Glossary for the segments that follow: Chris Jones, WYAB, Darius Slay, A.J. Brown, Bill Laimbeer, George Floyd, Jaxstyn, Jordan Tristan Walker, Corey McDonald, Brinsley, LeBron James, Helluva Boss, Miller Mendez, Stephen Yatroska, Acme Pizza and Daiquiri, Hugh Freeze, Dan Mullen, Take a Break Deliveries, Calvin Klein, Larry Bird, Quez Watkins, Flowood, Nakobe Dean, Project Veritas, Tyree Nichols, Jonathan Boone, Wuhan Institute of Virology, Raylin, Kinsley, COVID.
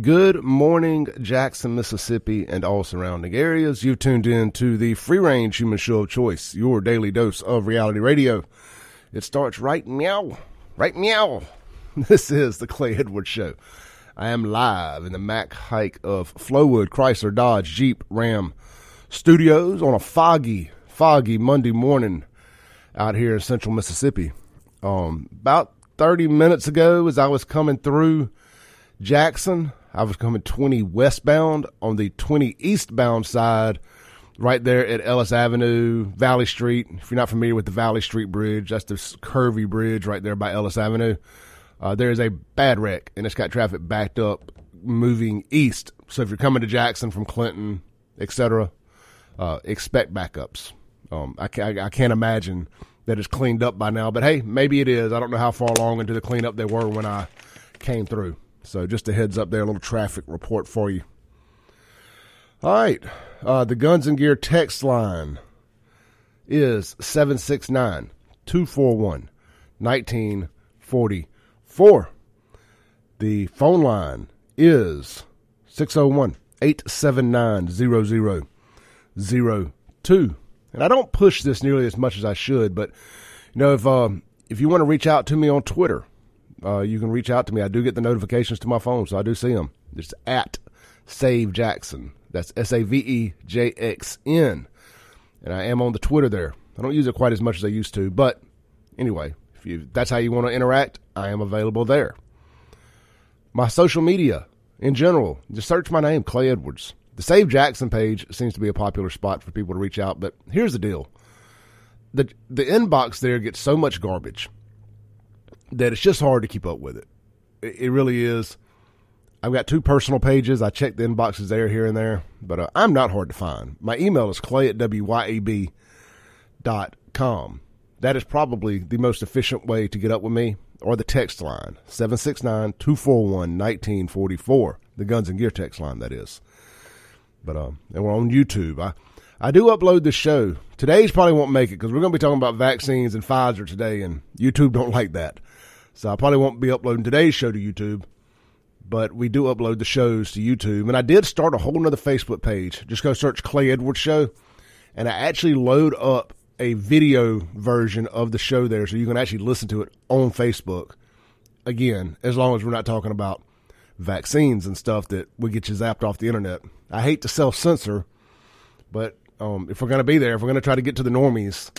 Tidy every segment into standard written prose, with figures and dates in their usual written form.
Good morning, Jackson, Mississippi, and all surrounding areas. You've tuned in to the free-range human show of choice, your daily dose of reality radio. It starts right meow, right meow. This is the Clay Edwards Show. I am live in the Mac Haik of Flowood, Chrysler, Dodge, Jeep, Ram studios on a foggy, foggy Monday morning out here in central Mississippi. About 30 minutes ago, as I was coming through Jackson, I was coming 20 westbound on the 20 eastbound side right there at Ellis Avenue, Valley Street. If you're not familiar with the Valley Street Bridge, that's the curvy bridge right there by Ellis Avenue. There is a bad wreck, and it's got traffic backed up moving east. So if you're coming to Jackson from Clinton, etc., expect backups. I can't imagine that it's cleaned up by now, but hey, maybe it is. I don't know how far along into the cleanup they were when I came through. So just a heads up there, a little traffic report for you. All right, the Guns and Gear text line is 769-241-1944. The phone line is 601-879-0002. And I don't push this nearly as much as I should, but you know, if you want to reach out to me on Twitter, you can reach out to me. I do get the notifications to my phone, so I do see them. It's at Save Jackson. That's SAVEJXN. And I am on the Twitter there. I don't use it quite as much as I used to, but anyway, if that's how you want to interact, I am available there. My social media in general, just search my name, Clay Edwards. The Save Jackson page seems to be a popular spot for people to reach out, but here's the deal. The inbox there gets so much garbage that it's just hard to keep up with it. It really is. I've got two personal pages. I check the inboxes there, here and there, but I'm not hard to find. My email is clay@wyab.com. That is probably the most efficient way to get up with me, or the text line, 769-241-1944, the Guns and Gear text line, that is. But and we're on YouTube. I do upload the show. Today's probably won't make it because we're going to be talking about vaccines and Pfizer today, and YouTube don't like that. So I probably won't be uploading today's show to YouTube, but we do upload the shows to YouTube. And I did start a whole nother Facebook page. Just go search Clay Edwards Show, and I actually load up a video version of the show there so you can actually listen to it on Facebook. Again, as long as we're not talking about vaccines and stuff that would get you zapped off the internet. I hate to self-censor, but if we're going to be there, if we're going to try to get to the normies,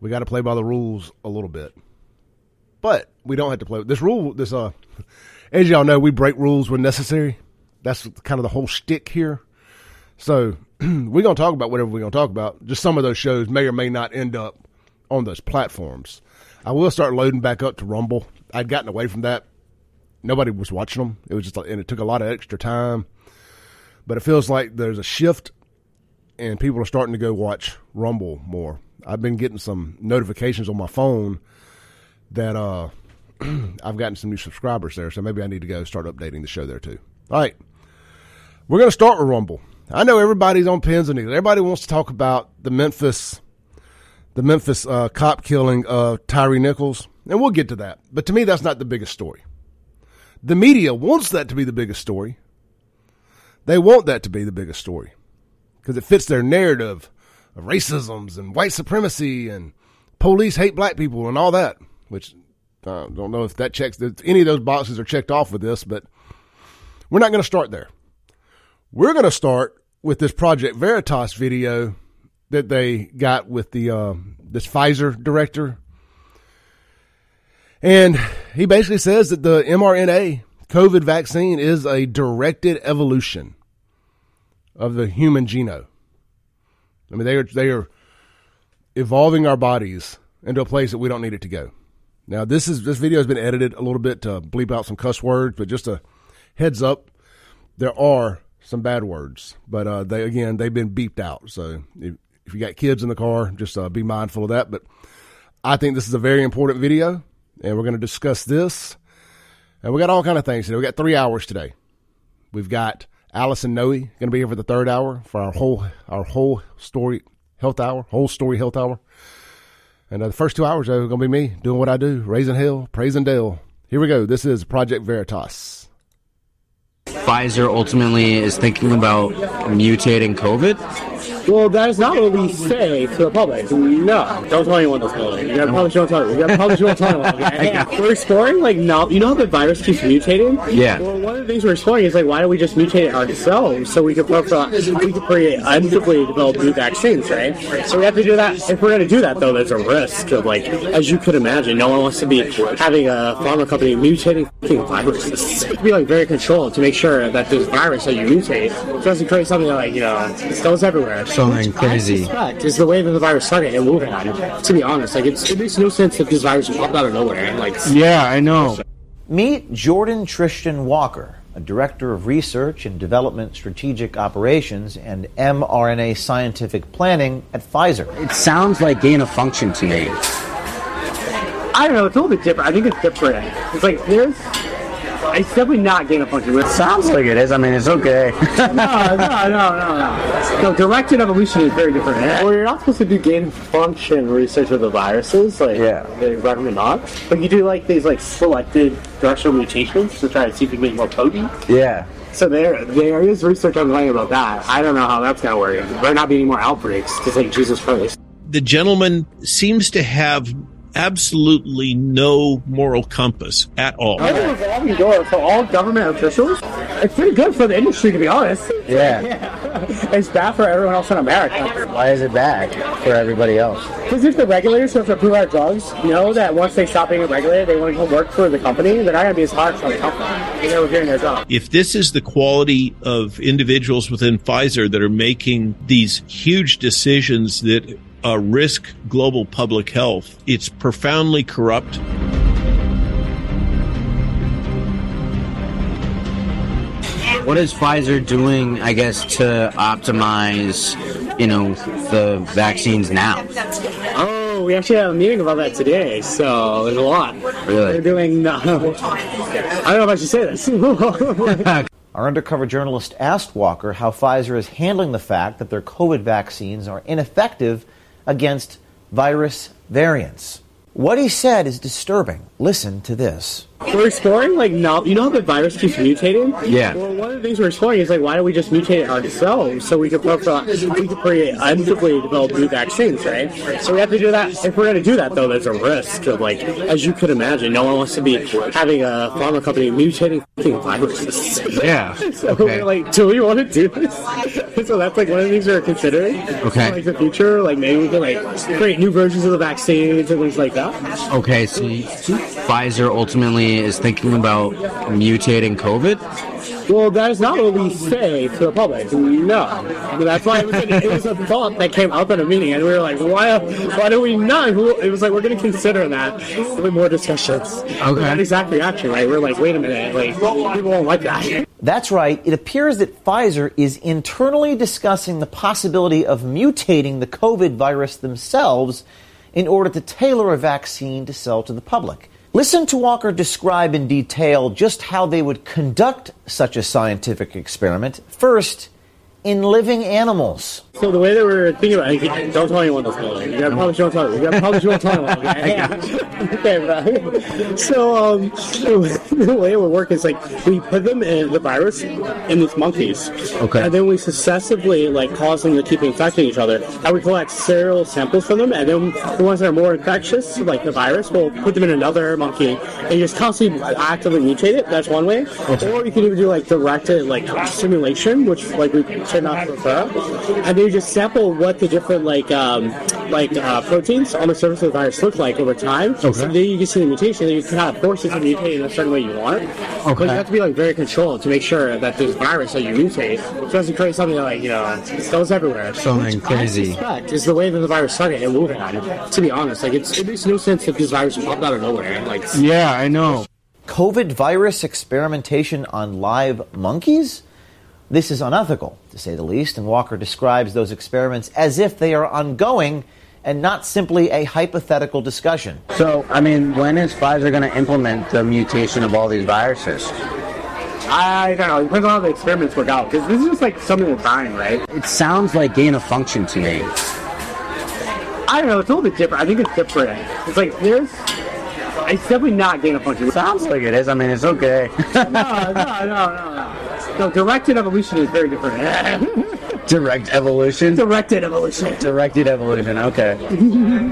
we got to play by the rules a little bit. But we don't have to play this rule. As y'all know, we break rules when necessary. That's kind of the whole shtick here. So we're going to talk about whatever we're going to talk about. Just some of those shows may or may not end up on those platforms. I will start loading back up to Rumble. I'd gotten away from that. Nobody was watching them. It was just like, and it took a lot of extra time. But it feels like there's a shift, and people are starting to go watch Rumble more. I've been getting some notifications on my phone that I've gotten some new subscribers there, so maybe I need to go start updating the show there too. All right, we're going to start with Rumble. I know everybody's on pins and needles. Everybody wants to talk about the Memphis cop killing of Tyree Nichols, and we'll get to that. But to me, that's not the biggest story. The media wants that to be the biggest story. They want that to be the biggest story because it fits their narrative of racisms and white supremacy and police hate black people and all that, which I don't know if that checks, if any of those boxes are checked off with this, but we're not going to start there. We're going to start with this Project Veritas video that they got with the this Pfizer director. And he basically says that the mRNA COVID vaccine is a directed evolution of the human genome. I mean, they are evolving our bodies into a place that we don't need it to go. Now, this video has been edited a little bit to bleep out some cuss words, but just a heads up, there are some bad words. But they've been beeped out. So if you got kids in the car, just be mindful of that. But I think this is a very important video, and we're going to discuss this. And we got all kind of things today. We got 3 hours today. We've got Allison Noe going to be here for the third hour for our whole story health hour, whole story health hour. And the first 2 hours are going to be me doing what I do, raising hell, praising Dale. Here we go. This is Project Veritas. Pfizer ultimately is thinking about mutating COVID? Well, that is not what we say to the public. No. Don't tell anyone this building. You gotta publish your title. We're scoring, like, no. You know how the virus keeps mutating? Yeah. Well, one of the things we're scoring is, like, why don't we just mutate it ourselves so we can preemptively develop new vaccines, right? So we have to do that. If we're gonna do that, though, there's a risk of, like, as you could imagine, no one wants to be having a pharma company mutating viruses. It be, like, very controlled to make sure that this virus that you mutate doesn't create something that, like, you know, goes everywhere. Something crazy. It's the way that the virus started in Wuhan. To be honest, like, it makes no sense if this virus popped out of nowhere. Like, yeah, I know. Meet Jordan Tristan Walker, a director of research and development, strategic operations, and mRNA scientific planning at Pfizer. It sounds like gain of function to me. I don't know. It's a little bit different. I think it's different. It's like there's. It's definitely not gain of function. It sounds like it is. I mean, it's okay. No. So directed evolution is very different. Well, you're not supposed to do gain of function research with the viruses. Like, they recommend not. But you do, like, these, like, selected directional mutations to try to see if you can make more potent. Yeah. So there is research ongoing about that. I don't know how that's going to work. There might not be any more outbreaks. Just like Jesus Christ. The gentleman seems to have absolutely no moral compass at all. I think it's a revolving door for all government officials. It's pretty good for the industry, to be honest. Yeah. It's bad for everyone else in America. Why is it bad for everybody else? Because if the regulators who have to approve our drugs know that once they stop being a regulator, they want to go work for the company, they're not going to be as hard for the company. They're doing their job. If this is the quality of individuals within Pfizer that are making these huge decisions that risk global public health, it's profoundly corrupt. What is Pfizer doing, I guess, to optimize, you know, the vaccines now? We actually have a meeting about that today, so there's a lot. Really? They're doing... I don't know if I should say this. Our undercover journalist asked Walker how Pfizer is handling the fact that their COVID vaccines are ineffective against virus variants. What he said is disturbing. Listen to this. We're exploring, like, you know how the virus keeps mutating? Yeah. Well, one of the things we're exploring is, like, why don't we just mutate it ourselves so we can preemptively develop new vaccines, right? So we have to do that. If we're going to do that, though, there's a risk of, like, as you could imagine, no one wants to be having a pharma company mutating viruses. Yeah. So we're like, do we want to do this? So that's, like, one of the things we're considering. Okay. So, like, the future, like, maybe we can, like, create new versions of the vaccines and things like that. Okay, so Pfizer ultimately is thinking about mutating COVID? Well, that is not what we say to the public. No. That's why it was a thought that came up at a meeting, and we were like, why do we not? It was like, we're going to consider that with more discussions. Okay. That exact reaction, right? We're like, wait a minute, like, people won't like that. That's right. It appears that Pfizer is internally discussing the possibility of mutating the COVID virus themselves in order to tailor a vaccine to sell to the public. Listen to Walker describe in detail just how they would conduct such a scientific experiment. First, in living animals. So the way that we're thinking about it, don't tell anyone this building. You gotta publish your title. Okay, so the way it would work is, like, we put them in the virus in these monkeys. Okay. And then we successively, like, cause them to keep infecting each other. And we collect serial samples from them, and then the ones that are more infectious, like the virus, we'll put them in another monkey and you just constantly actively mutate it. That's one way. Okay. Or you can even do, like, directed, like, simulation, which, like, we should not prefer. And then you just sample what the different, like, proteins on the surface of the virus look like over time. Okay. So then you can see the mutation, and you can kind of force it to mutate in a certain way you want. Okay. But you have to be, like, very controlled to make sure that this virus that you mutate doesn't create something that, like, you know, goes everywhere. Something crazy. It's the way that the virus started in Wuhan. To be honest, like, it makes no sense if this virus popped out of nowhere. Like, yeah, I know. COVID virus experimentation on live monkeys? This is unethical, to say the least, and Walker describes those experiments as if they are ongoing and not simply a hypothetical discussion. So, I mean, when is Pfizer going to implement the mutation of all these viruses? I don't know. It depends on how the experiments work out, because this is just, like, something that's dying, right? It sounds like gain of function to me. I don't know. It's a little bit different. I think it's different. It's like there's... It's definitely not gain of function. It sounds like it is. I mean, it's okay. No. No, directed evolution is very different. Direct evolution? Directed evolution. Directed evolution, okay.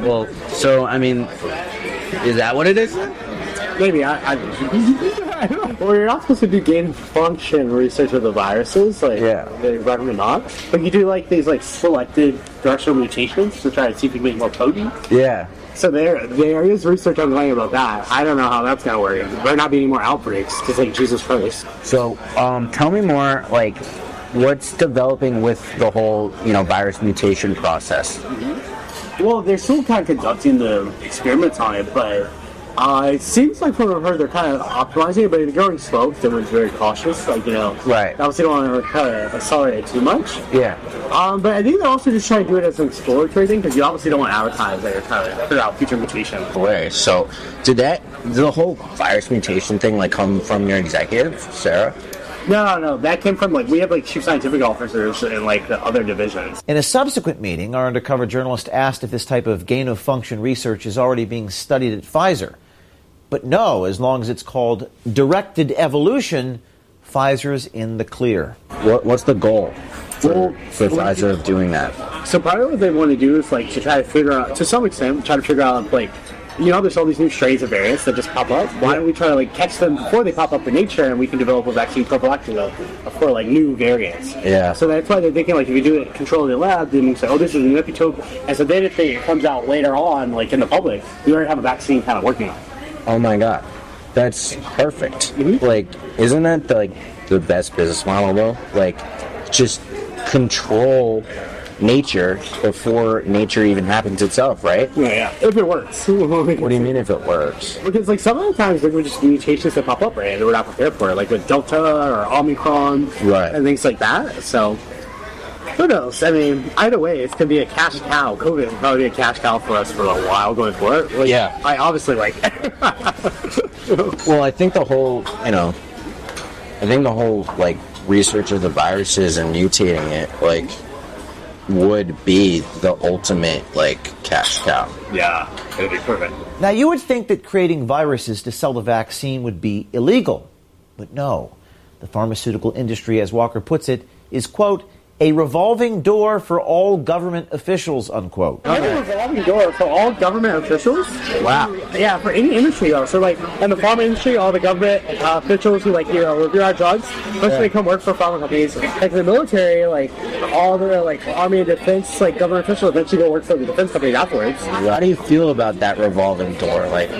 Well, so, I mean, is that what it is? Maybe, I don't know. Well, you're not supposed to do gain function research with the viruses, like, yeah, they recommend not. But you do, like, these, like, selected directional mutations to try to see if you can make more potent. Yeah. So there is research ongoing about that. I don't know how that's going to work. There better not be any more outbreaks, because, like, Jesus Christ. So, tell me more, like, what's developing with the whole, you know, virus mutation process? Mm-hmm. Well, they're still kind of conducting the experiments on it, but it seems like from what I've heard, they're kind of optimizing it, but it's going slow. Everyone's very cautious, like, you know. Right. Obviously, don't want to kind of accelerate it too much. Yeah. But I think they're also just trying to do it as an exploratory thing, because you obviously don't want to advertise that you're trying to figure out future mutation. So, did the whole virus mutation thing, like, come from your executive, Sarah? No. That came from, like, we have, like, chief scientific officers in, like, the other divisions. In a subsequent meeting, our undercover journalist asked if this type of gain-of-function research is already being studied at Pfizer. But no, as long as it's called directed evolution, Pfizer's in the clear. What's the goal for Pfizer of doing that? So probably what they want to do is, like, to try to figure out, to some extent, try to figure out, like, you know, there's all these new strains of variants that just pop up. Why don't we try to, like, catch them before they pop up in nature, and we can develop a vaccine prophylactic for, like, new variants. Yeah. So that's why they're thinking, like, if you do it controlled in the lab, then you say, oh, this is a new epitope. And so then if it comes out later on, like, in the public, we already have a vaccine kind of working on it. Oh, my God. That's perfect. Mm-hmm. Like, isn't that, like, the best business model, though? Like, just control nature before nature even happens itself, right? Yeah. If it works. What do you mean if it works? Because, like, some of the times there were just mutations that pop up, right? That we're not prepared for, like with Delta or Omicron, right, and things like that. So, who knows? I mean, either way, it's going to be a cash cow. COVID will probably be a cash cow for us for a while going forward. Like, yeah. I obviously like it. Well, I think the whole, you know, like, research of the viruses and mutating it, like, would be the ultimate, like, cash cow. Yeah, it would be perfect. Now, you would think that creating viruses to sell the vaccine would be illegal. But no. The pharmaceutical industry, as Walker puts it, is, quote, a revolving door for all government officials, unquote. A revolving door for all government officials? Wow. Yeah, for any industry, though. So, like, in the pharma industry, all the government officials who, like, you know, review our drugs, first they come work for pharma companies. Like, the military, like, all the, like, army and defense, like, government officials eventually go work for the defense companies afterwards. How do you feel about that revolving door? Like,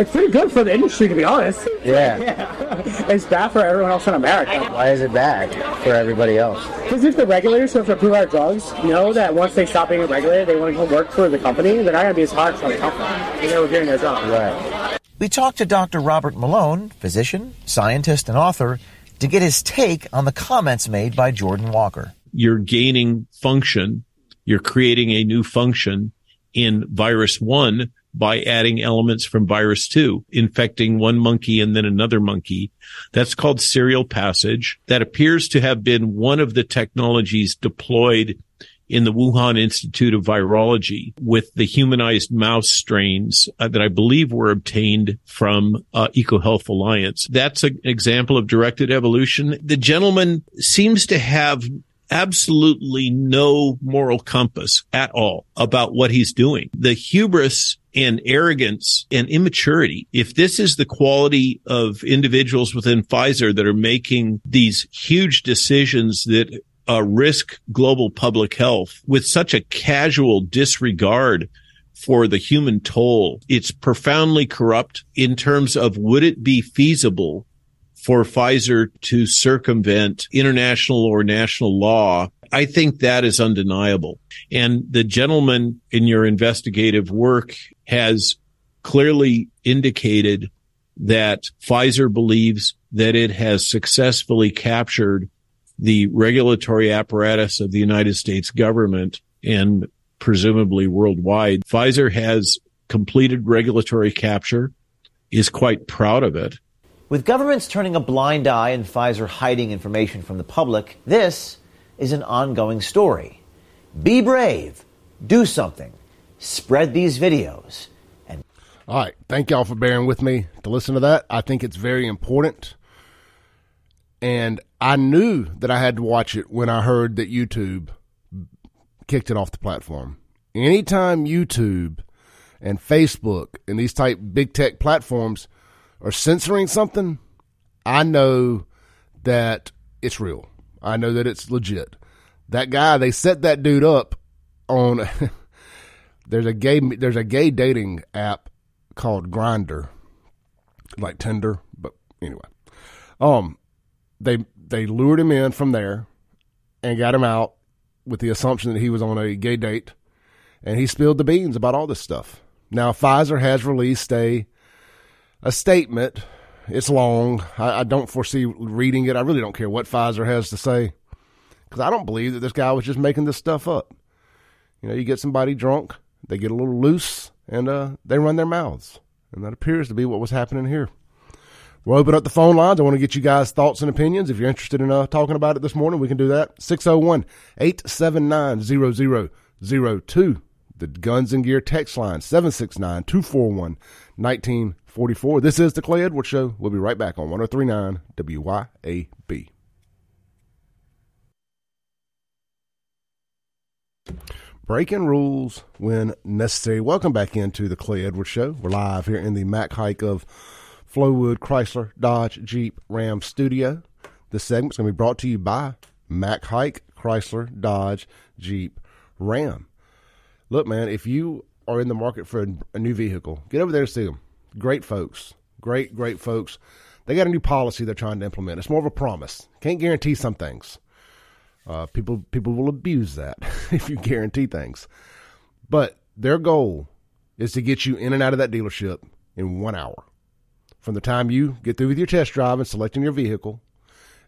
it's pretty good for the industry, to be honest. Yeah. It's bad for everyone else in America. Why is it bad for everybody else? Because if the regulators who have to approve our drugs know that once they stop being regulated, they want to go work for the company, they're not going to be as hard for the company. They're reviewing their job. Right. We talked to Dr. Robert Malone, physician, scientist, and author, to get his take on the comments made by Jordan Walker. You're gaining function. You're creating a new function in virus one by adding elements from virus two, infecting one monkey and then another monkey. That's called serial passage. That appears to have been one of the technologies deployed in the Wuhan Institute of Virology with the humanized mouse strains that I believe were obtained from EcoHealth Alliance. That's an example of directed evolution. The gentleman seems to have absolutely no moral compass at all about what he's doing. The hubris and arrogance and immaturity. If this is the quality of individuals within Pfizer that are making these huge decisions that risk global public health with such a casual disregard for the human toll, it's profoundly corrupt in terms of would it be feasible for Pfizer to circumvent international or national law. I think that is undeniable. And the gentleman in your investigative work has clearly indicated that Pfizer believes that it has successfully captured the regulatory apparatus of the United States government and presumably worldwide. Pfizer has completed regulatory capture, is quite proud of it. With governments turning a blind eye and Pfizer hiding information from the public, this is an ongoing story. Be brave. Do something. Spread these videos. And all right. Thank y'all for bearing with me to listen to that. I think it's very important. And I knew that I had to watch it when I heard that YouTube kicked it off the platform. Anytime YouTube and Facebook and these type big tech platforms are censoring something, I know that it's real. I know that it's legit. That guy, they set that dude up on there's a gay dating app called Grindr, like Tinder, but anyway. They lured him in from there and got him out with the assumption that he was on a gay date, and he spilled the beans about all this stuff. Now, Pfizer has released a statement. It's long. I don't foresee reading it. I really don't care what Pfizer has to say, because I don't believe that this guy was just making this stuff up. You know, you get somebody drunk, they get a little loose, and they run their mouths. And that appears to be what was happening here. We'll open up the phone lines. I want to get you guys' thoughts and opinions. If you're interested in talking about it this morning, we can do that. 601-879-0002. The Guns and Gear text line, 769-241-1944. This is The Clay Edwards Show. We'll be right back on 103.9 WYAB. Breaking rules when necessary. Welcome back into The Clay Edwards Show. We're live here in the Mac Haik of Flowood Chrysler Dodge Jeep Ram studio. This segment's going to be brought to you by Mac Haik Chrysler Dodge Jeep Ram. Look, man, if you are in the market for a new vehicle, get over there to see them. Great folks. Great folks. They got a new policy they're trying to implement. It's more of a promise. Can't guarantee some things. People will abuse that if you guarantee things. But their goal is to get you in and out of that dealership in 1 hour. From the time you get through with your test drive and selecting your vehicle,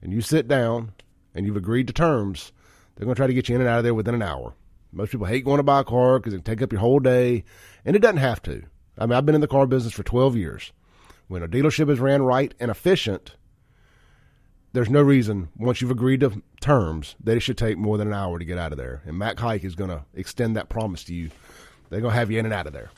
and you sit down and you've agreed to terms, they're going to try to get you in and out of there within an hour. Most people hate going to buy a car because it can take up your whole day, and it doesn't have to. I mean, I've been in the car business for 12 years. When a dealership is ran right and efficient, there's no reason, once you've agreed to terms, that it should take more than an hour to get out of there. And Mac Haik is going to extend that promise to you. They're going to have you in and out of there.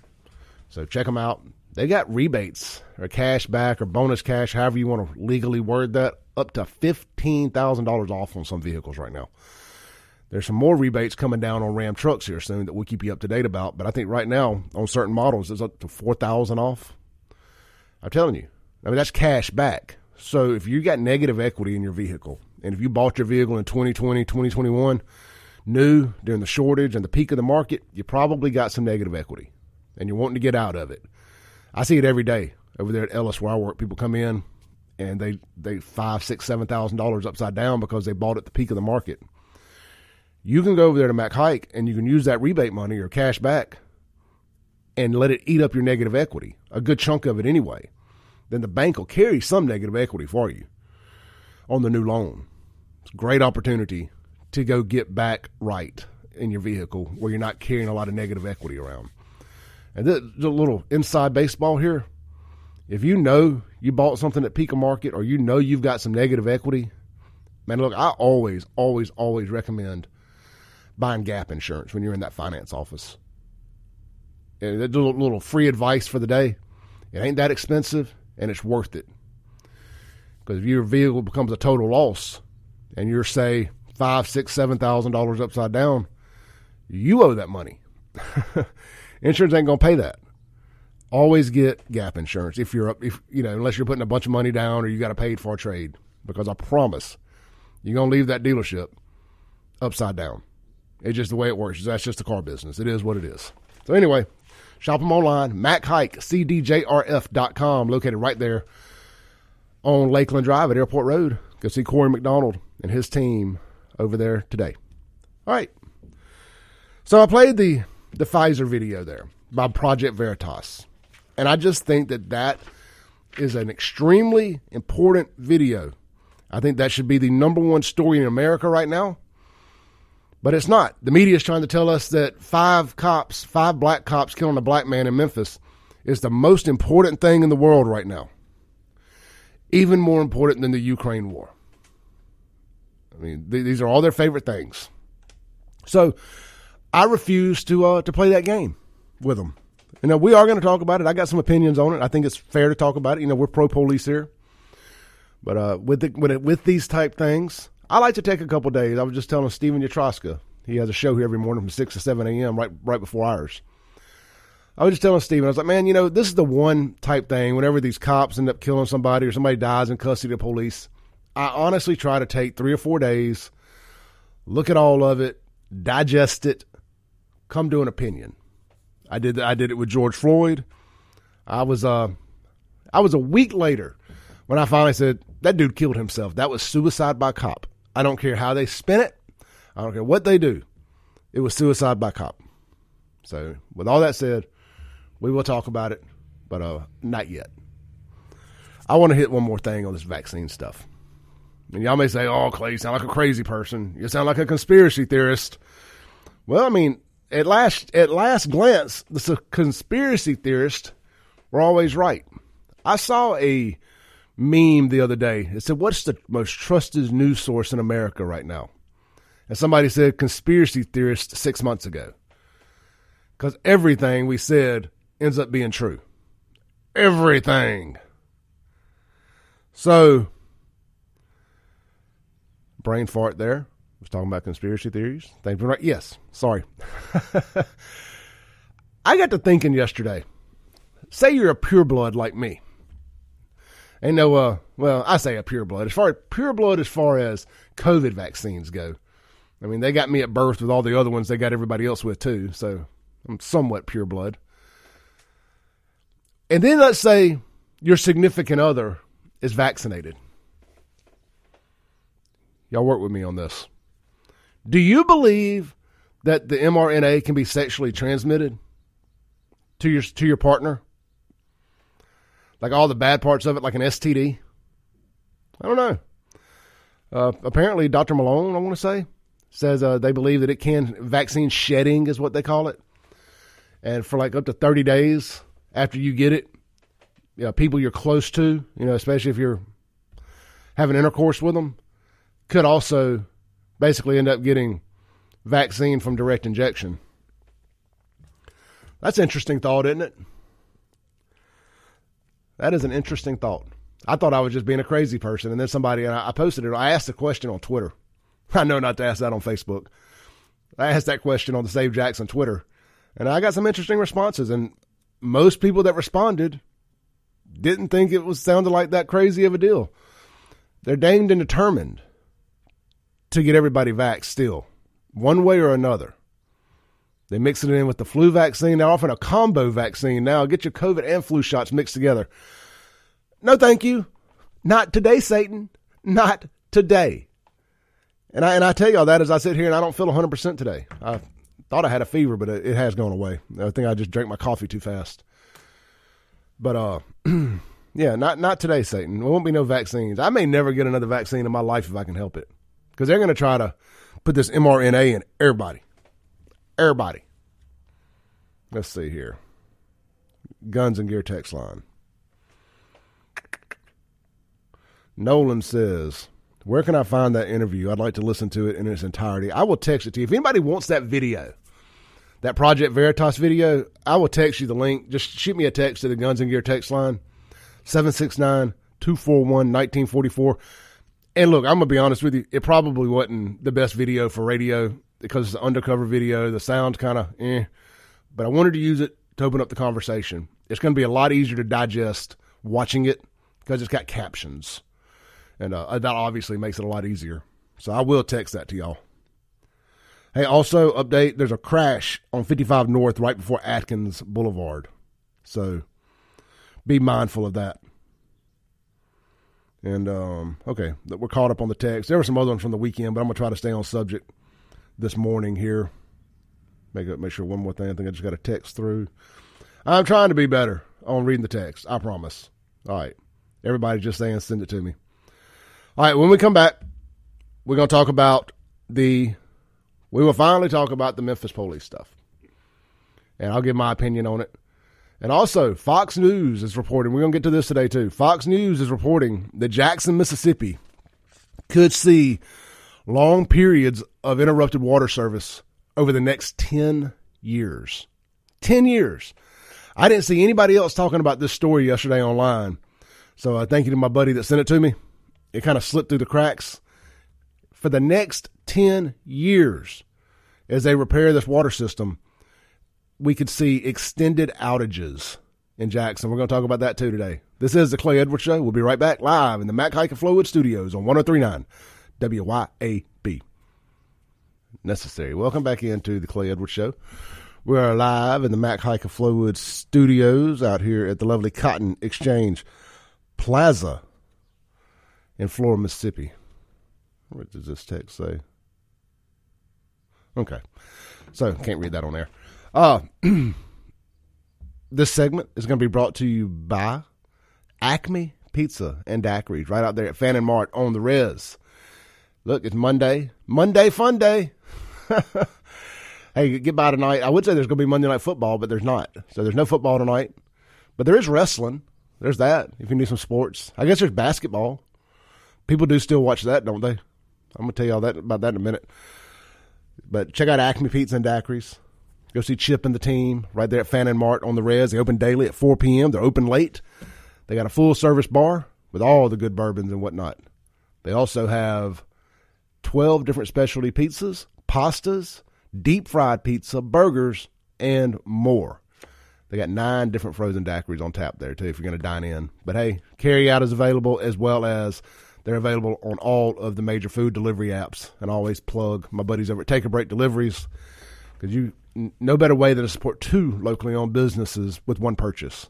So check them out. They got rebates or cash back or bonus cash, however you want to legally word that, up to $15,000 off on some vehicles right now. There's some more rebates coming down on Ram trucks here soon that we'll keep you up to date about. But I think right now on certain models, it's up to $4,000 off. I'm telling you, I mean, that's cash back. So if you got negative equity in your vehicle, and if you bought your vehicle in 2020, 2021, new during the shortage and the peak of the market, you probably got some negative equity and you're wanting to get out of it. I see it every day over there at Ellis where I work. People come in and they $5,000, $6,000, $7,000 upside down because they bought at the peak of the market. You can go over there to Mac Haik and you can use that rebate money or cash back and let it eat up your negative equity, a good chunk of it anyway. Then the bank will carry some negative equity for you on the new loan. It's a great opportunity to go get back right in your vehicle where you're not carrying a lot of negative equity around. And this is a little inside baseball here. If you know you bought something at peak of market or you know you've got some negative equity, man, look, I always recommend buying gap insurance when you're in that finance office. And that's a little free advice for the day. It ain't that expensive, and it's worth it. Because if your vehicle becomes a total loss and you're, say, $5,000, $6,000, $7,000 upside down, you owe that money. Insurance ain't going to pay that. Always get gap insurance unless you're putting a bunch of money down or you got a paid for trade, because I promise you're going to leave that dealership upside down. It's just the way it works. That's just the car business. It is what it is. So anyway, shop them online. Mac Haik, cdjrf.com, located right there on Lakeland Drive at Airport Road. Go see Corey McDonald and his team over there today. All right. So I played the Pfizer video there by Project Veritas. And I just think that is an extremely important video. I think that should be the number one story in America right now, but it's not. The media is trying to tell us that five black cops killing a black man in Memphis is the most important thing in the world right now. Even more important than the Ukraine war. I mean, these are all their favorite things. So I refuse to play that game with them. You know, we are going to talk about it. I got some opinions on it. I think it's fair to talk about it. You know, we're pro-police here. But with these type things, I like to take a couple days. I was just telling Stephen Yatroska. He has a show here every morning from 6 to 7 a.m. right before ours. I was just telling Stephen, I was like, man, you know, this is the one type thing. Whenever these cops end up killing somebody or somebody dies in custody of police, I honestly try to take 3 or 4 days, look at all of it, digest it, come to an opinion. I did it with George Floyd. I was a week later when I finally said, that dude killed himself. That was suicide by cop. I don't care how they spin it. I don't care what they do. It was suicide by cop. So with all that said, we will talk about it, but not yet. I want to hit one more thing on this vaccine stuff. And y'all may say, oh, Clay, you sound like a crazy person. You sound like a conspiracy theorist. Well, I mean, at last glance, the conspiracy theorists were always right. I saw a meme the other day. It said, what's the most trusted news source in America right now? And somebody said conspiracy theorist 6 months ago. Because everything we said ends up being true. Everything. So, brain fart there. I was talking about conspiracy theories. Thank you. Yes, sorry. I got to thinking yesterday. Say you're a pureblood like me. Ain't no, well, I say a pureblood. As far as COVID vaccines go. I mean, they got me at birth with all the other ones they got everybody else with too, so I'm somewhat pure blood. And then let's say your significant other is vaccinated. Y'all work with me on this. Do you believe that the mRNA can be sexually transmitted to your partner? Like all the bad parts of it, like an STD? I don't know. Apparently, Dr. Malone, I want to say, says they believe that it can, vaccine shedding is what they call it. And for like up to 30 days after you get it, you know, people you're close to, you know, especially if you're having intercourse with them, could also basically end up getting vaccine from direct injection. That's an interesting thought, isn't it? That is an interesting thought. I thought I was just being a crazy person, and then I posted it. I asked the question on Twitter. I know not to ask that on Facebook. I asked that question on the Save Jackson Twitter, and I got some interesting responses. And most people that responded didn't think it sounded like that crazy of a deal. They're damned and determined to get everybody vaxxed still, one way or another. They mix it in with the flu vaccine. They're often a combo vaccine now. Get your COVID and flu shots mixed together. No, thank you. Not today, Satan. Not today. And I tell y'all that as I sit here, and I don't feel 100% today. I thought I had a fever, but it has gone away. I think I just drank my coffee too fast. But, yeah, not today, Satan. There won't be no vaccines. I may never get another vaccine in my life if I can help it. Because they're going to try to put this mRNA in everybody. Everybody. Let's see here. Guns and Gear text line. Nolan says, where can I find that interview? I'd like to listen to it in its entirety. I will text it to you. If anybody wants that video, that Project Veritas video, I will text you the link. Just shoot me a text to the Guns and Gear text line, 769-241-1944. And look, I'm going to be honest with you. It probably wasn't the best video for radio, because it's an undercover video, the sound's kind of but I wanted to use it to open up the conversation. It's going to be a lot easier to digest watching it because it's got captions, and that obviously makes it a lot easier. So I will text that to y'all. Hey, also update, there's a crash on 55 North right before Atkins Boulevard, so be mindful of that. And okay, we're caught up on the text. There were some other ones from the weekend, but I'm going to try to stay on subject this morning here. Make sure one more thing. I think I just got a text through. I'm trying to be better on reading the text. I promise. All right. Everybody just saying send it to me. All right. When we come back, we're going to talk about we will finally talk about the Memphis police stuff. And I'll give my opinion on it. And also, Fox News is reporting. We're going to get to this today too. Fox News is reporting that Jackson, Mississippi could see long periods of interrupted water service over the next 10 years. 10 years. I didn't see anybody else talking about this story yesterday online. So thank you to my buddy that sent it to me. It kind of slipped through the cracks. For the next 10 years, as they repair this water system, we could see extended outages in Jackson. We're going to talk about that too today. This is the Clay Edwards Show. We'll be right back live in the Mac Haik and Flowood Studios on 103.9 WYAB. Necessary. Welcome back into the Clay Edwards Show. We are live in the Mac Haik and Flowood Studios out here at the lovely Cotton Exchange Plaza in Florida, Mississippi. What does this text say? Okay. So, can't read that on air. This segment is going to be brought to you by Acme Pizza and Daiquiri, right out there at Fannin Mart on the Res. Look, it's Monday. Monday fun day. Hey, get by tonight. I would say there's going to be Monday Night Football, but there's not. So there's no football tonight. But there is wrestling. There's that, if you need some sports. I guess there's basketball. People do still watch that, don't they? I'm going to tell you all that about that in a minute. But check out Acme Pizza and Daiquiris. Go see Chip and the team right there at Fannin Mart on the Res. They open daily at 4 p.m. They're open late. They got a full-service bar with all the good bourbons and whatnot. They also have 12 different specialty pizzas, pastas, deep-fried pizza, burgers, and more. They got 9 different frozen daiquiris on tap there, too, if you're going to dine in. But, hey, carry-out is available, as well as they're available on all of the major food delivery apps. And I always plug my buddies over at Take a Break Deliveries, because you no better way than to support 2 locally-owned businesses with one purchase.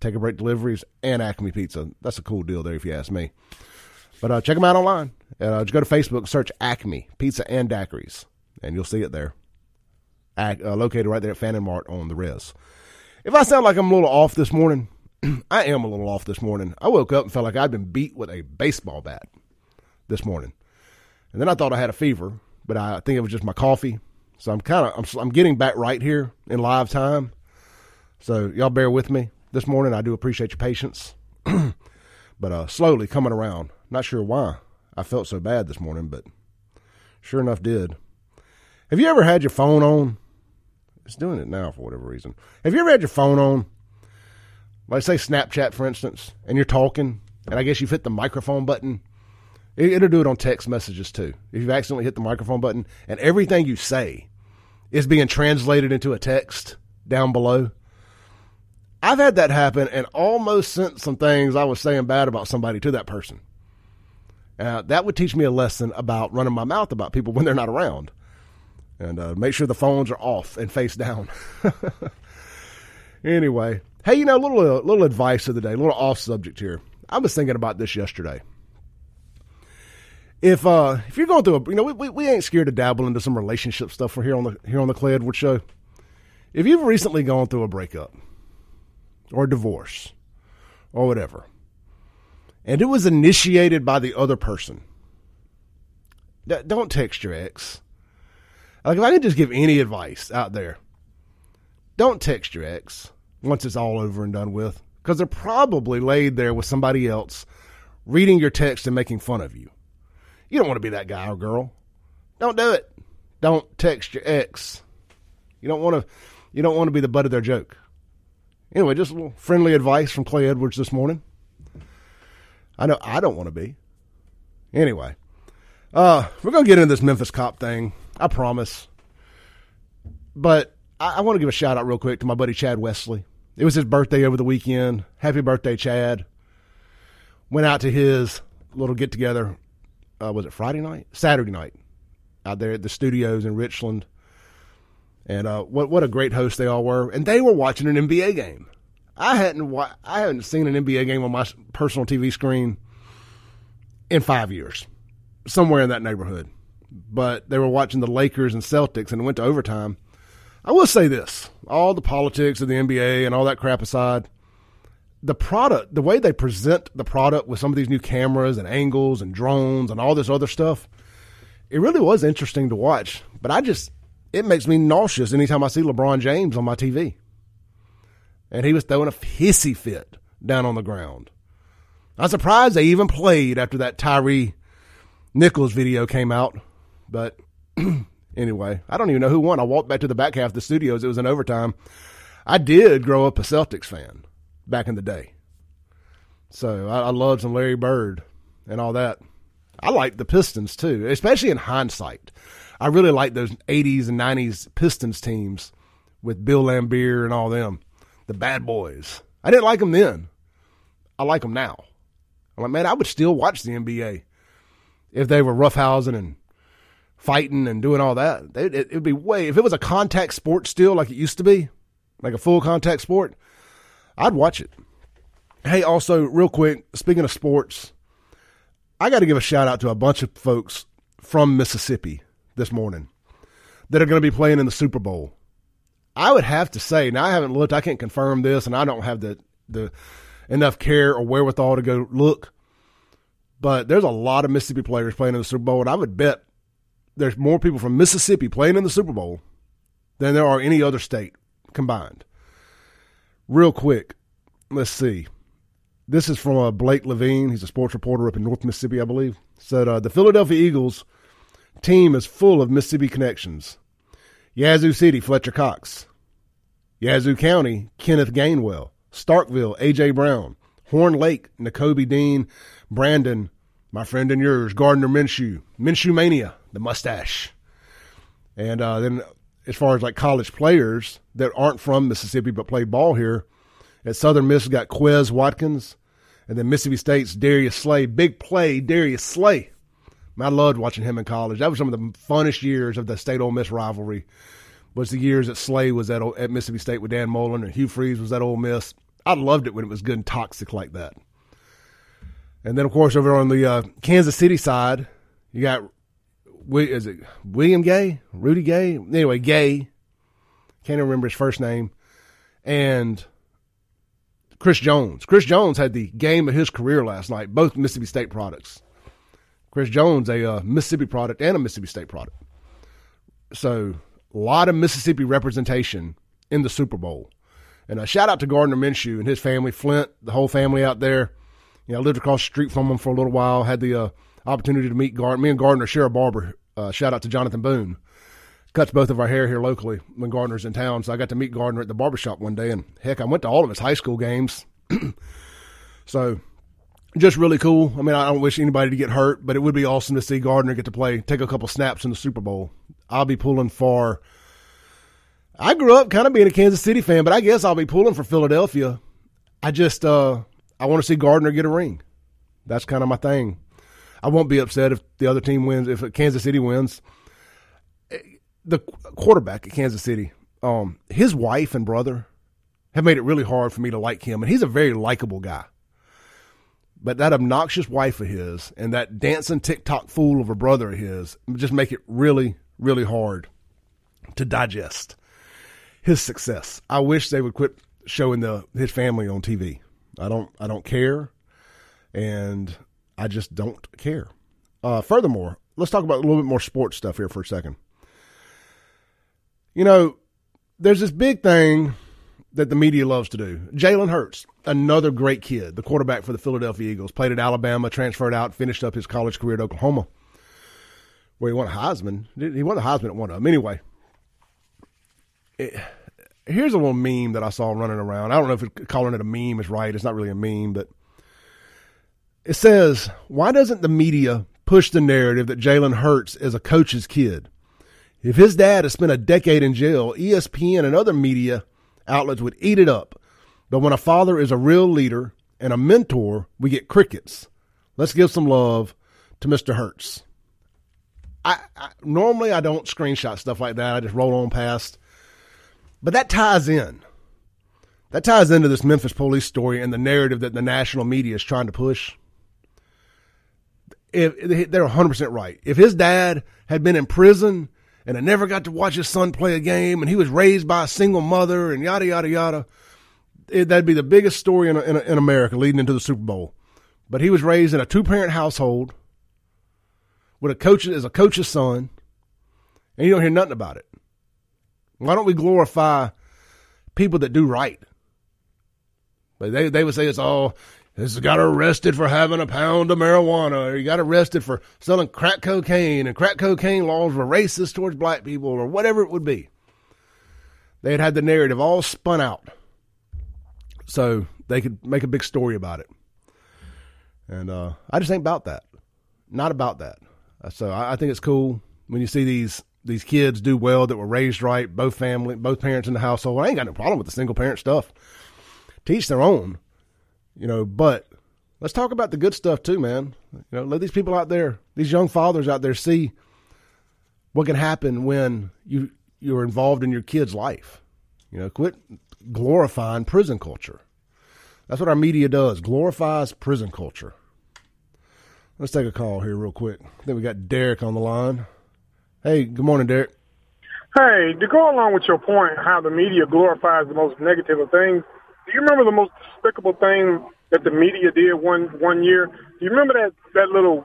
Take a Break Deliveries and Acme Pizza. That's a cool deal there, if you ask me. But check them out online. Just go to Facebook, search Acme Pizza and Daiquiris, and you'll see it there. Located right there at Fannin Mart on the Res. If I sound like I'm a little off this morning, I am a little off this morning. I woke up and felt like I'd been beat with a baseball bat this morning. And then I thought I had a fever, but I think it was just my coffee. So I'm getting back right here in live time. So y'all bear with me this morning. I do appreciate your patience. But slowly coming around. Not sure why I felt so bad this morning, but sure enough did. Have you ever had your phone on? It's doing it now for whatever reason. Have you ever had your phone on? Like, say Snapchat, for instance, and you're talking, and I guess you've hit the microphone button. It'll do it on text messages, too. If you've accidentally hit the microphone button, and everything you say is being translated into a text down below. I've had that happen and almost sent some things I was saying bad about somebody to that person. That would teach me a lesson about running my mouth about people when they're not around. And make sure the phones are off and face down. Anyway. Hey, you know, a little advice of the day, a little off subject here. I was thinking about this yesterday. If you're going through we ain't scared to dabble into some relationship stuff for here on the Clay Edwards Show. If you've recently gone through a breakup or a divorce or whatever, and it was initiated by the other person, don't text your ex. Like, if I could just give any advice out there, don't text your ex once it's all over and done with, because they're probably laid there with somebody else reading your text and making fun of you. You don't want to be that guy or girl. Don't do it. Don't text your ex. You don't want to be the butt of their joke. Anyway, just a little friendly advice from Clay Edwards this morning. I know I don't want to be. Anyway, we're going to get into this Memphis cop thing, I promise. But I want to give a shout out real quick to my buddy Chad Wesley. It was his birthday over the weekend. Happy birthday, Chad. Went out to his little get together. Was it Friday night? Saturday night, out there at the studios in Richland. And what a great host they all were. And they were watching an NBA game. I hadn't seen an NBA game on my personal TV screen in 5 years, somewhere in that neighborhood. But they were watching the Lakers and Celtics, and it went to overtime. I will say this, all the politics of the NBA and all that crap aside, the product, the way they present the product with some of these new cameras and angles and drones and all this other stuff, it really was interesting to watch. But it makes me nauseous anytime I see LeBron James on my TV. And he was throwing a hissy fit down on the ground. I'm surprised they even played after that Tyree Nichols video came out. But anyway, I don't even know who won. I walked back to the back half of the studios. It was in overtime. I did grow up a Celtics fan back in the day. So I loved some Larry Bird and all that. I like the Pistons too, especially in hindsight. I really like those 80s and 90s Pistons teams with Bill Laimbeer and all them, the bad boys. I didn't like them then. I like them now. I'm like, man, I would still watch the NBA if they were roughhousing and fighting and doing all that. It would be way, if it was a contact sport still like it used to be, like a full contact sport, I'd watch it. Hey, also, real quick, speaking of sports, I got to give a shout out to a bunch of folks from Mississippi this morning that are going to be playing in the Super Bowl. I would have to say, now I haven't looked, I can't confirm this, and I don't have the enough care or wherewithal to go look, but there's a lot of Mississippi players playing in the Super Bowl, and I would bet there's more people from Mississippi playing in the Super Bowl than there are any other state combined. Real quick, let's see. This is from Blake Levine. He's a sports reporter up in North Mississippi, I believe. Said, the Philadelphia Eagles team is full of Mississippi connections. Yazoo City, Fletcher Cox. Yazoo County, Kenneth Gainwell. Starkville, A.J. Brown. Horn Lake, Nakobe Dean. Brandon, my friend and yours, Gardner Minshew. Minshew Mania, the mustache. And then as far as like college players that aren't from Mississippi but play ball here, at Southern Miss got Quez Watkins, and then Mississippi State's Darius Slay. Big play, Darius Slay. I loved watching him in college. That was some of the funnest years of the State-Ole Miss rivalry, was the years that Slay was at Mississippi State with Dan Mullen and Hugh Freeze was at Ole Miss. I loved it when it was good and toxic like that. And then, of course, over on the Kansas City side, you got, is it William Gay? Rudy Gay? Anyway, Gay. Can't even remember his first name. And Chris Jones. Chris Jones had the game of his career last night, both Mississippi State products. Chris Jones, a Mississippi product and a Mississippi State product. So a lot of Mississippi representation in the Super Bowl. And a shout out to Gardner Minshew and his family, Flint, the whole family out there. You know, I lived across the street from them for a little while, had the opportunity to meet Gardner. Me and Gardner share a barber. Shout out to Jonathan Boone. Cuts both of our hair here locally when Gardner's in town. So I got to meet Gardner at the barbershop one day. And, heck, I went to all of his high school games. So just really cool. I mean, I don't wish anybody to get hurt, but it would be awesome to see Gardner get to play, take a couple snaps in the Super Bowl. I'll be pulling for – I grew up kind of being a Kansas City fan, but I guess I'll be pulling for Philadelphia. I just I want to see Gardner get a ring. That's kind of my thing. I won't be upset if the other team wins, if Kansas City wins. The quarterback at Kansas City, his wife and brother have made it really hard for me to like him, and he's a very likable guy. But that obnoxious wife of his and that dancing TikTok fool of a brother of his just make it really, really hard to digest his success. I wish they would quit showing his family on TV. I don't care, and I just don't care. Furthermore, let's talk about a little bit more sports stuff here for a second. You know, there's this big thing that the media loves to do. Jalen Hurts, another great kid, the quarterback for the Philadelphia Eagles, played at Alabama, transferred out, finished up his college career at Oklahoma, where he won a Heisman. He won the Heisman at one of them. Anyway, here's a little meme that I saw running around. I don't know if calling it a meme is right. It's not really a meme, but it says, why doesn't the media push the narrative that Jalen Hurts is a coach's kid? If his dad has spent a decade in jail, ESPN and other media outlets would eat it up. But when a father is a real leader and a mentor, we get crickets. Let's give some love to Mr. Hurts. I normally I don't screenshot stuff like that. I just roll on past. But that ties in. That ties into this Memphis police story and the narrative that the national media is trying to push. They're 100% right. If his dad had been in prison and I never got to watch his son play a game, and he was raised by a single mother, and yada, yada, yada. That'd be the biggest story in America leading into the Super Bowl. But he was raised in a two-parent household with a coach's son, and you don't hear nothing about it. Why don't we glorify people that do right? But they would say it's all, this got arrested for having a pound of marijuana, or he got arrested for selling crack cocaine, and crack cocaine laws were racist towards black people, or whatever it would be. They had had the narrative all spun out so they could make a big story about it. And I just ain't about that. Not about that. So I think it's cool when you see these kids do well that were raised right, both parents in the household. I ain't got no problem with the single parent stuff. Teach their own, but let's talk about the good stuff too, man. Let these people out there, these young fathers out there, see what can happen when you're involved in your kid's life. Quit glorifying prison culture. That's what our media does, glorifies prison culture. Let's take a call here real quick. I think we got Derek on the line. Hey, good morning, Derek. Hey, to go along with your point, how the media glorifies the most negative of things, do you remember the most despicable thing that the media did one year? Do you remember that little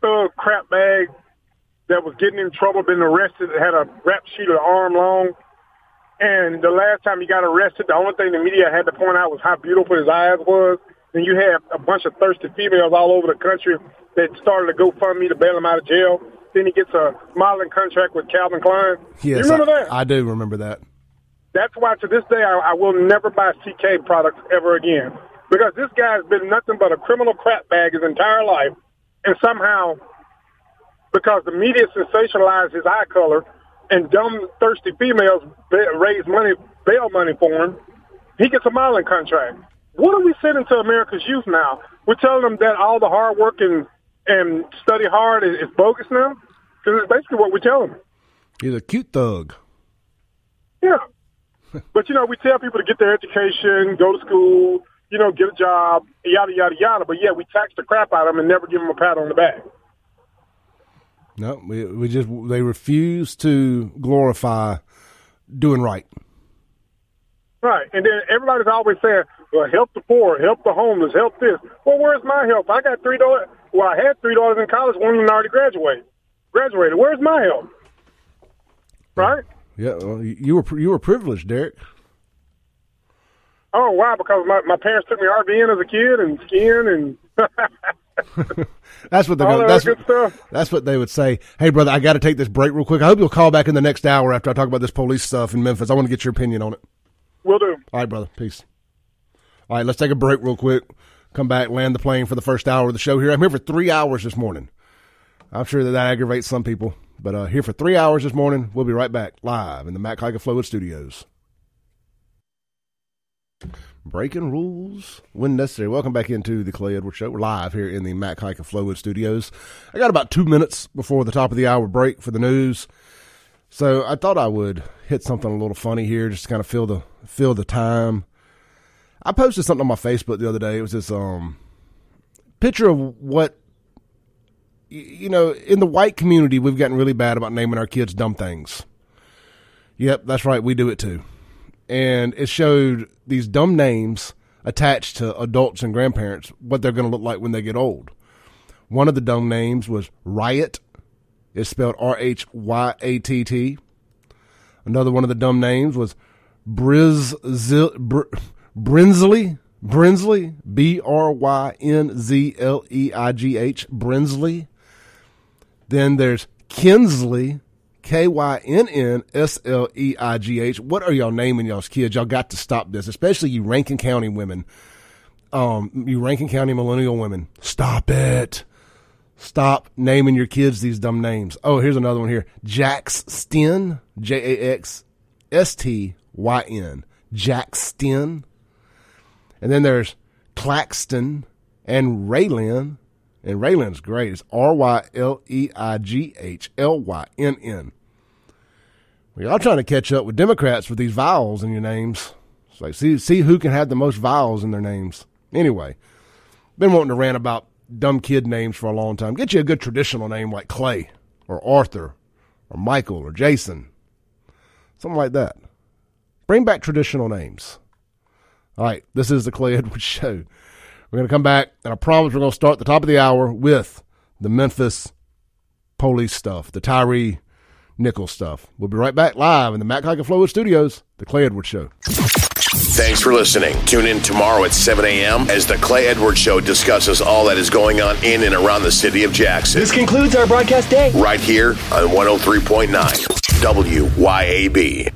thug crap bag that was getting in trouble, been arrested, had a rap sheet of arm long? And the last time he got arrested, the only thing the media had to point out was how beautiful his eyes was. And you had a bunch of thirsty females all over the country that started to GoFundMe to bail him out of jail. Then he gets a modeling contract with Calvin Klein. Yes, you remember that? I do remember that. That's why to this day I will never buy CK products ever again, because this guy has been nothing but a criminal crap bag his entire life, and somehow, because the media sensationalized his eye color and dumb, thirsty females raised money, bail money for him, he gets a modeling contract. What are we sending to America's youth now? We're telling them that all the hard work and study hard is bogus now? Because it's basically what we're telling them. He's a cute thug. Yeah. But, we tell people to get their education, go to school, get a job, yada, yada, yada. But, yeah, we tax the crap out of them and never give them a pat on the back. No, they refuse to glorify doing right. Right. And then everybody's always saying, well, help the poor, help the homeless, help this. Well, where's my help? I got $3. Well, I had $3 in college. One of them already graduated. Where's my help? Right? Yeah, well, you were privileged, Derek. Oh, why? Because my parents took me RVing as a kid and skiing and that's what they're going. That's good stuff. That's what they would say. Hey, brother, I got to take this break real quick. I hope you'll call back in the next hour after I talk about this police stuff in Memphis. I want to get your opinion on it. Will do. All right, brother. Peace. All right, let's take a break real quick. Come back, land the plane for the first hour of the show here. I'm here for 3 hours this morning. I'm sure that aggravates some people. But here for 3 hours this morning. We'll be right back live in the Mac Haik Flowwood Studios. Breaking rules when necessary. Welcome back into the Clay Edwards Show. We're live here in the Mac Haik Flowwood Studios. I got about 2 minutes before the top of the hour break for the news. So I thought I would hit something a little funny here just to kind of fill the time. I posted something on my Facebook the other day. It was this picture of what, in the white community, we've gotten really bad about naming our kids dumb things. Yep, that's right. We do it too. And it showed these dumb names attached to adults and grandparents, what they're going to look like when they get old. One of the dumb names was Riot. It's spelled R-H-Y-A-T-T. Another one of the dumb names was Brinsley, B-R-Y-N-Z-L-E-I-G-H, Brinsley. Then there's Kinsley, K-Y-N-N-S-L-E-I-G-H. What are y'all naming y'all's kids? Y'all got to stop this, especially you Rankin County women, you Rankin County millennial women. Stop it. Stop naming your kids these dumb names. Oh, here's another one here. Jaxstyn, J-A-X-S-T-Y-N, Jaxstyn. And then there's Claxton and Raylin. And Raylin's great. It's R-Y-L-E-I-G-H-L-Y-N-N. We're all trying to catch up with Democrats with these vowels in your names. It's like, see who can have the most vowels in their names. Anyway, been wanting to rant about dumb kid names for a long time. Get you a good traditional name like Clay or Arthur or Michael or Jason. Something like that. Bring back traditional names. All right, this is the Clay Edwards Show. We're going to come back, and I promise we're going to start the top of the hour with the Memphis police stuff, the Tyree Nichols stuff. We'll be right back live in the Mac Haik Flowwood Studios, the Clay Edwards Show. Thanks for listening. Tune in tomorrow at 7 a.m. as the Clay Edwards Show discusses all that is going on in and around the city of Jackson. This concludes our broadcast day. Right here on 103.9 WYAB.